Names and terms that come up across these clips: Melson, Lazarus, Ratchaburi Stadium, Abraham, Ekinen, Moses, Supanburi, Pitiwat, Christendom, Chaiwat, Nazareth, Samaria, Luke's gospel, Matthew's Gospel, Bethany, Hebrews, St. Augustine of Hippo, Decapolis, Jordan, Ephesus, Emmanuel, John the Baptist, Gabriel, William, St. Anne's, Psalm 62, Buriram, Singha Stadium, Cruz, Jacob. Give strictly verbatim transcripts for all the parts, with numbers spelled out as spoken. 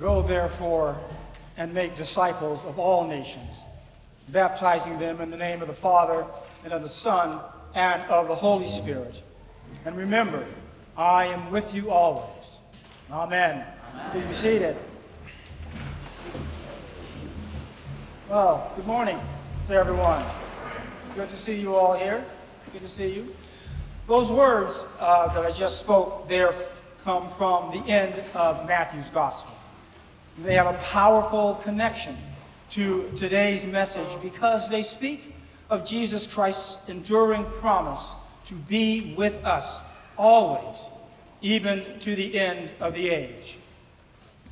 Go, therefore, and make disciples of all nations, baptizing them in the name of the Father, and of the Son, and of the Holy Spirit. And remember, I am with you always. Amen. Amen. Please be seated. Well, good morning to everyone. Good to see you all here. Good to see you. Those words uh, that I just spoke there come from the end of Matthew's Gospel. They have a powerful connection to today's message because they speak of Jesus Christ's enduring promise to be with us always, even to the end of the age.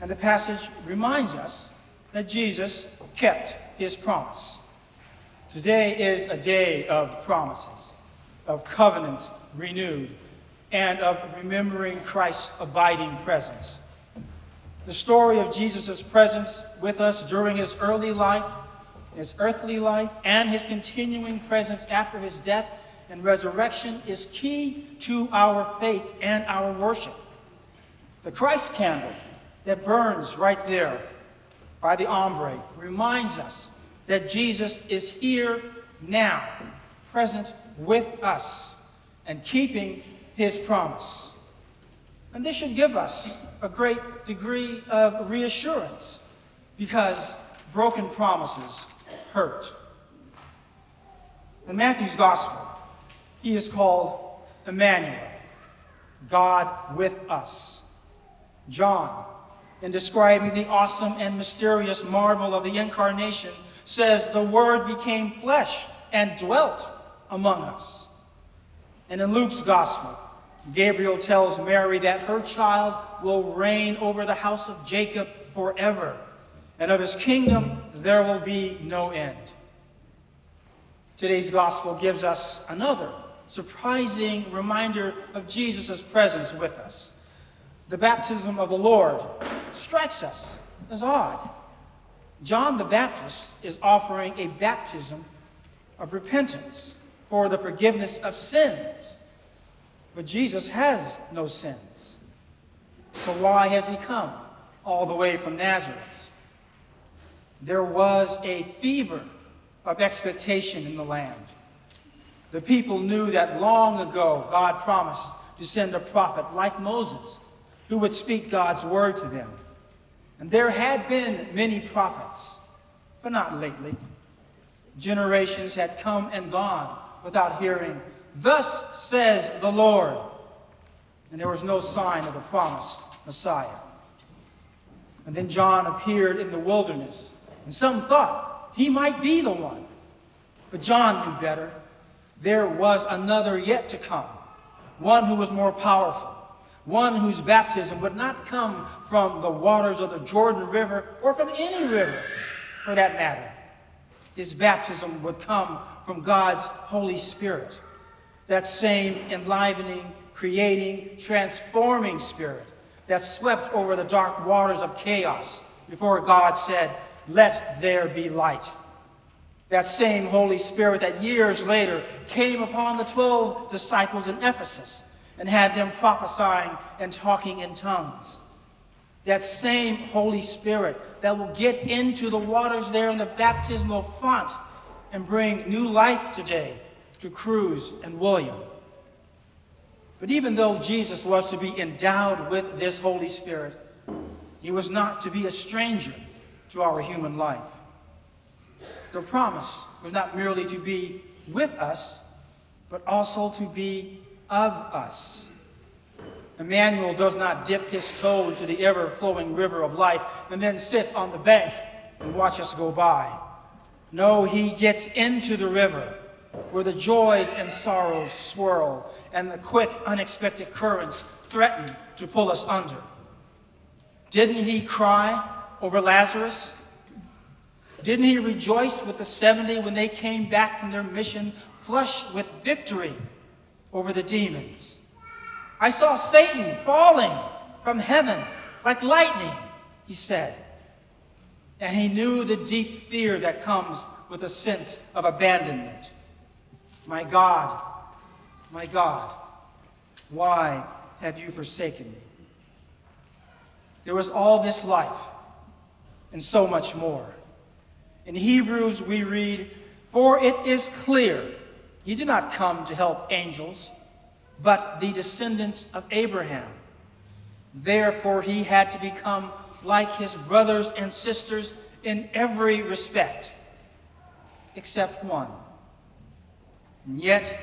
And the passage reminds us that Jesus kept his promise. Today is a day of promises, of covenants renewed, and of remembering Christ's abiding presence. The story of Jesus' presence with us during his early life, his earthly life, and his continuing presence after his death and resurrection is key to our faith and our worship. The Christ candle that burns right there by the ombre reminds us that Jesus is here now, present with us, and keeping his promise. And this should give us a great degree of reassurance, because broken promises hurt. In Matthew's Gospel, he is called Emmanuel, God with us. John, in describing the awesome and mysterious marvel of the incarnation, says the Word became flesh and dwelt among us. And in Luke's Gospel, Gabriel tells Mary that her child will reign over the house of Jacob forever, and of his kingdom there will be no end. Today's gospel gives us another surprising reminder of Jesus' presence with us. The baptism of the Lord strikes us as odd. John the Baptist is offering a baptism of repentance for the forgiveness of sins. But Jesus has no sins. So why has he come all the way from Nazareth? There was a fever of expectation in the land. The people knew that long ago God promised to send a prophet like Moses who would speak God's word to them. And there had been many prophets, but not lately. Generations had come and gone without hearing, "Thus says the Lord," and there was no sign of the promised Messiah. And then John appeared in the wilderness, and some thought he might be the one. But John knew better. There was another yet to come, one who was more powerful, one whose baptism would not come from the waters of the Jordan River, or from any river for that matter. His baptism would come from God's Holy Spirit, that same enlivening, creating, transforming Spirit that swept over the dark waters of chaos before God said, "Let there be light." That same Holy Spirit that years later came upon the twelve disciples in Ephesus and had them prophesying and talking in tongues. That same Holy Spirit that will get into the waters there in the baptismal font and bring new life today to Cruz and William. But even though Jesus was to be endowed with this Holy Spirit, he was not to be a stranger to our human life. The promise was not merely to be with us, but also to be of us. Emmanuel does not dip his toe into the ever-flowing river of life and then sit on the bank and watch us go by. No, he gets into the river, where the joys and sorrows swirl, and the quick, unexpected currents threaten to pull us under. Didn't he cry over Lazarus? Didn't he rejoice with the seventy when they came back from their mission, flush with victory over the demons? "I saw Satan falling from heaven like lightning," he said. And he knew the deep fear that comes with a sense of abandonment. "My God, my God, why have you forsaken me?" There was all this life and so much more. In Hebrews we read, "For it is clear he did not come to help angels, but the descendants of Abraham. Therefore he had to become like his brothers and sisters in every respect, except one. And yet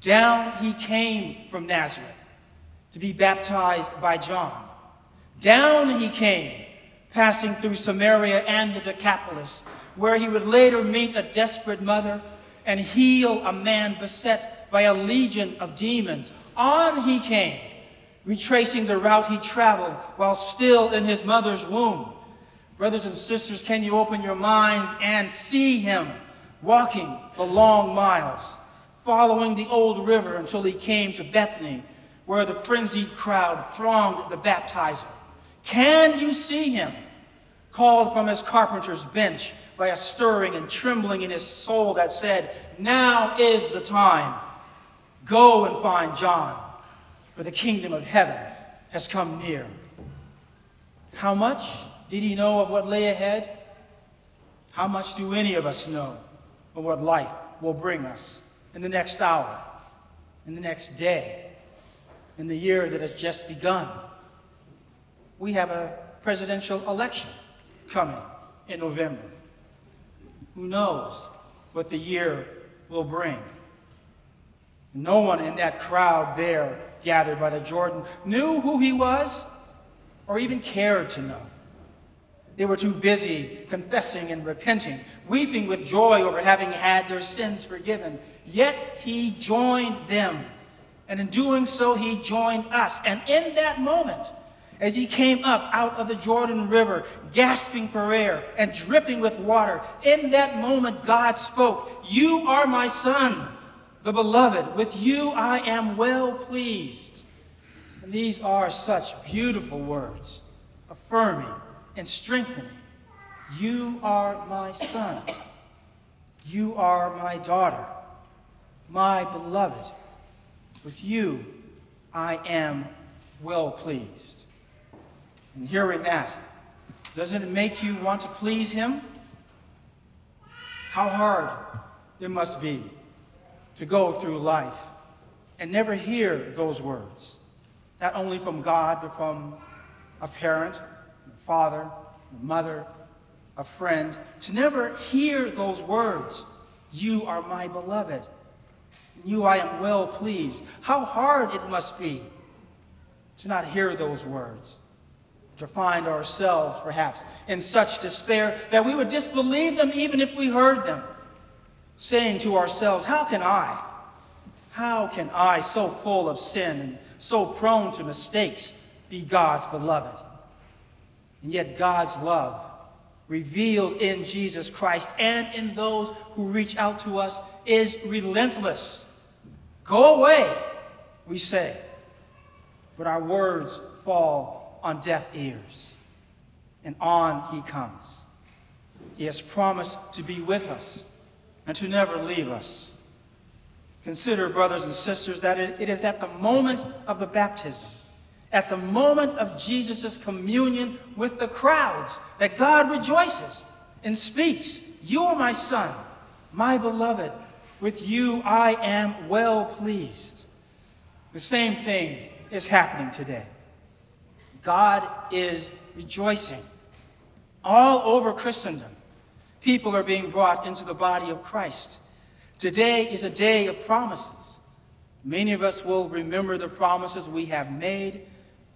down he came from Nazareth to be baptized by John. Down he came, passing through Samaria and the Decapolis, where he would later meet a desperate mother and heal a man beset by a legion of demons. On he came, retracing the route he traveled while still in his mother's womb." Brothers and sisters, can you open your minds and see him walking the long miles, following the old river until he came to Bethany, where the frenzied crowd thronged the baptizer? Can you see him, called from his carpenter's bench by a stirring and trembling in his soul that said, "Now is the time. Go and find John, for the kingdom of heaven has come near"? How much did he know of what lay ahead? How much do any of us know of what life will bring us in the next hour, in the next day, in the year that has just begun? We have a presidential election coming in November. Who knows what the year will bring? No one in that crowd there gathered by the Jordan knew who he was or even cared to know. They were too busy confessing and repenting, weeping with joy over having had their sins forgiven. Yet he joined them, and in doing so, he joined us. And in that moment, as he came up out of the Jordan River, gasping for air and dripping with water, in that moment God spoke, "You are my son, the beloved. With you I am well pleased." And these are such beautiful words, affirming and strengthening. You are my son. You are my daughter, my beloved. With you I am well pleased. And hearing that, doesn't it make you want to please him? How hard it must be to go through life and never hear those words, not only from God, but from a parent, a father, a mother, a friend, to never hear those words, "You are my beloved, and you I am well pleased." How hard it must be to not hear those words, to find ourselves, perhaps, in such despair that we would disbelieve them even if we heard them, saying to ourselves, "How can I? How can I, so full of sin and so prone to mistakes, be God's beloved?" And yet God's love, revealed in Jesus Christ and in those who reach out to us, is relentless. "Go away," we say, but our words fall on deaf ears. And on he comes. He has promised to be with us and to never leave us. Consider, brothers and sisters, that it is at the moment of the baptism, at the moment of Jesus' communion with the crowds, that God rejoices and speaks, "You are my son, my beloved. With you I am well pleased." The same thing is happening today. God is rejoicing. All over Christendom, people are being brought into the body of Christ. Today is a day of promises. Many of us will remember the promises we have made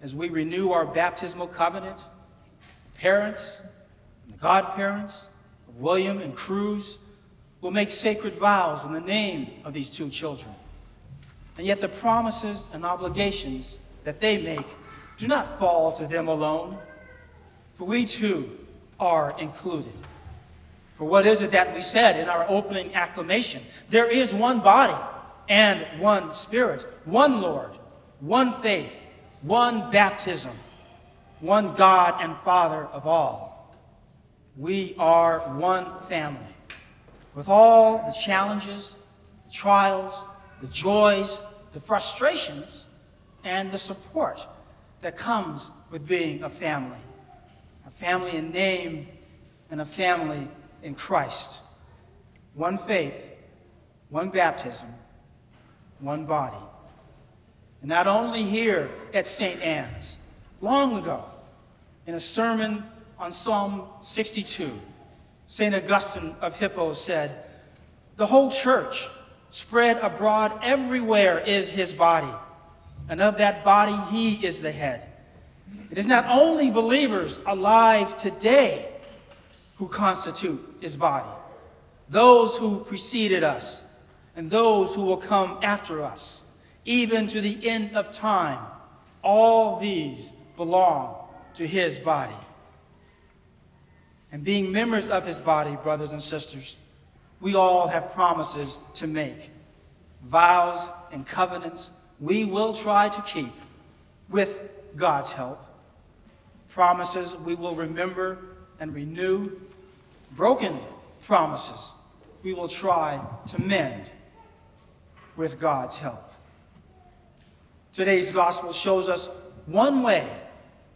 as we renew our baptismal covenant. The parents and the godparents of William and Cruz will make sacred vows in the name of these two children. And yet the promises and obligations that they make do not fall to them alone, for we too are included. For what is it that we said in our opening acclamation? There is one body and one spirit, one Lord, one faith, one baptism, one God and Father of all. We are one family, with all the challenges, the trials, the joys, the frustrations, and the support that comes with being a family. A family in name and a family in Christ. One faith, one baptism, one body. And not only here at Saint Anne's, long ago, in a sermon on Psalm sixty-two, Saint Augustine of Hippo said, "The whole church spread abroad everywhere is his body, and of that body he is the head." It is not only believers alive today who constitute his body, those who preceded us, and those who will come after us, even to the end of time, all these belong to his body. And being members of his body, brothers and sisters, we all have promises to make, vows and covenants we will try to keep with God's help, promises we will remember and renew, broken promises we will try to mend with God's help. Today's gospel shows us one way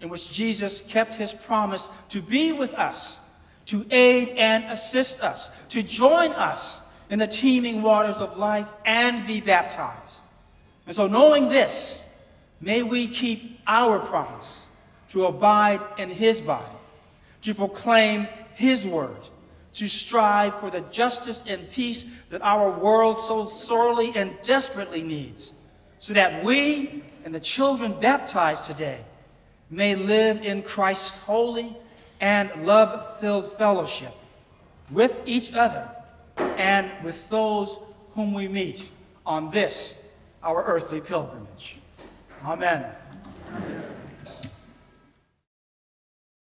in which Jesus kept his promise to be with us, to aid and assist us, to join us in the teeming waters of life and be baptized. And so knowing this, may we keep our promise to abide in his body, to proclaim his word, to strive for the justice and peace that our world so sorely and desperately needs, so that we and the children baptized today may live in Christ's holy and love-filled fellowship with each other and with those whom we meet on this, our earthly pilgrimage. Amen.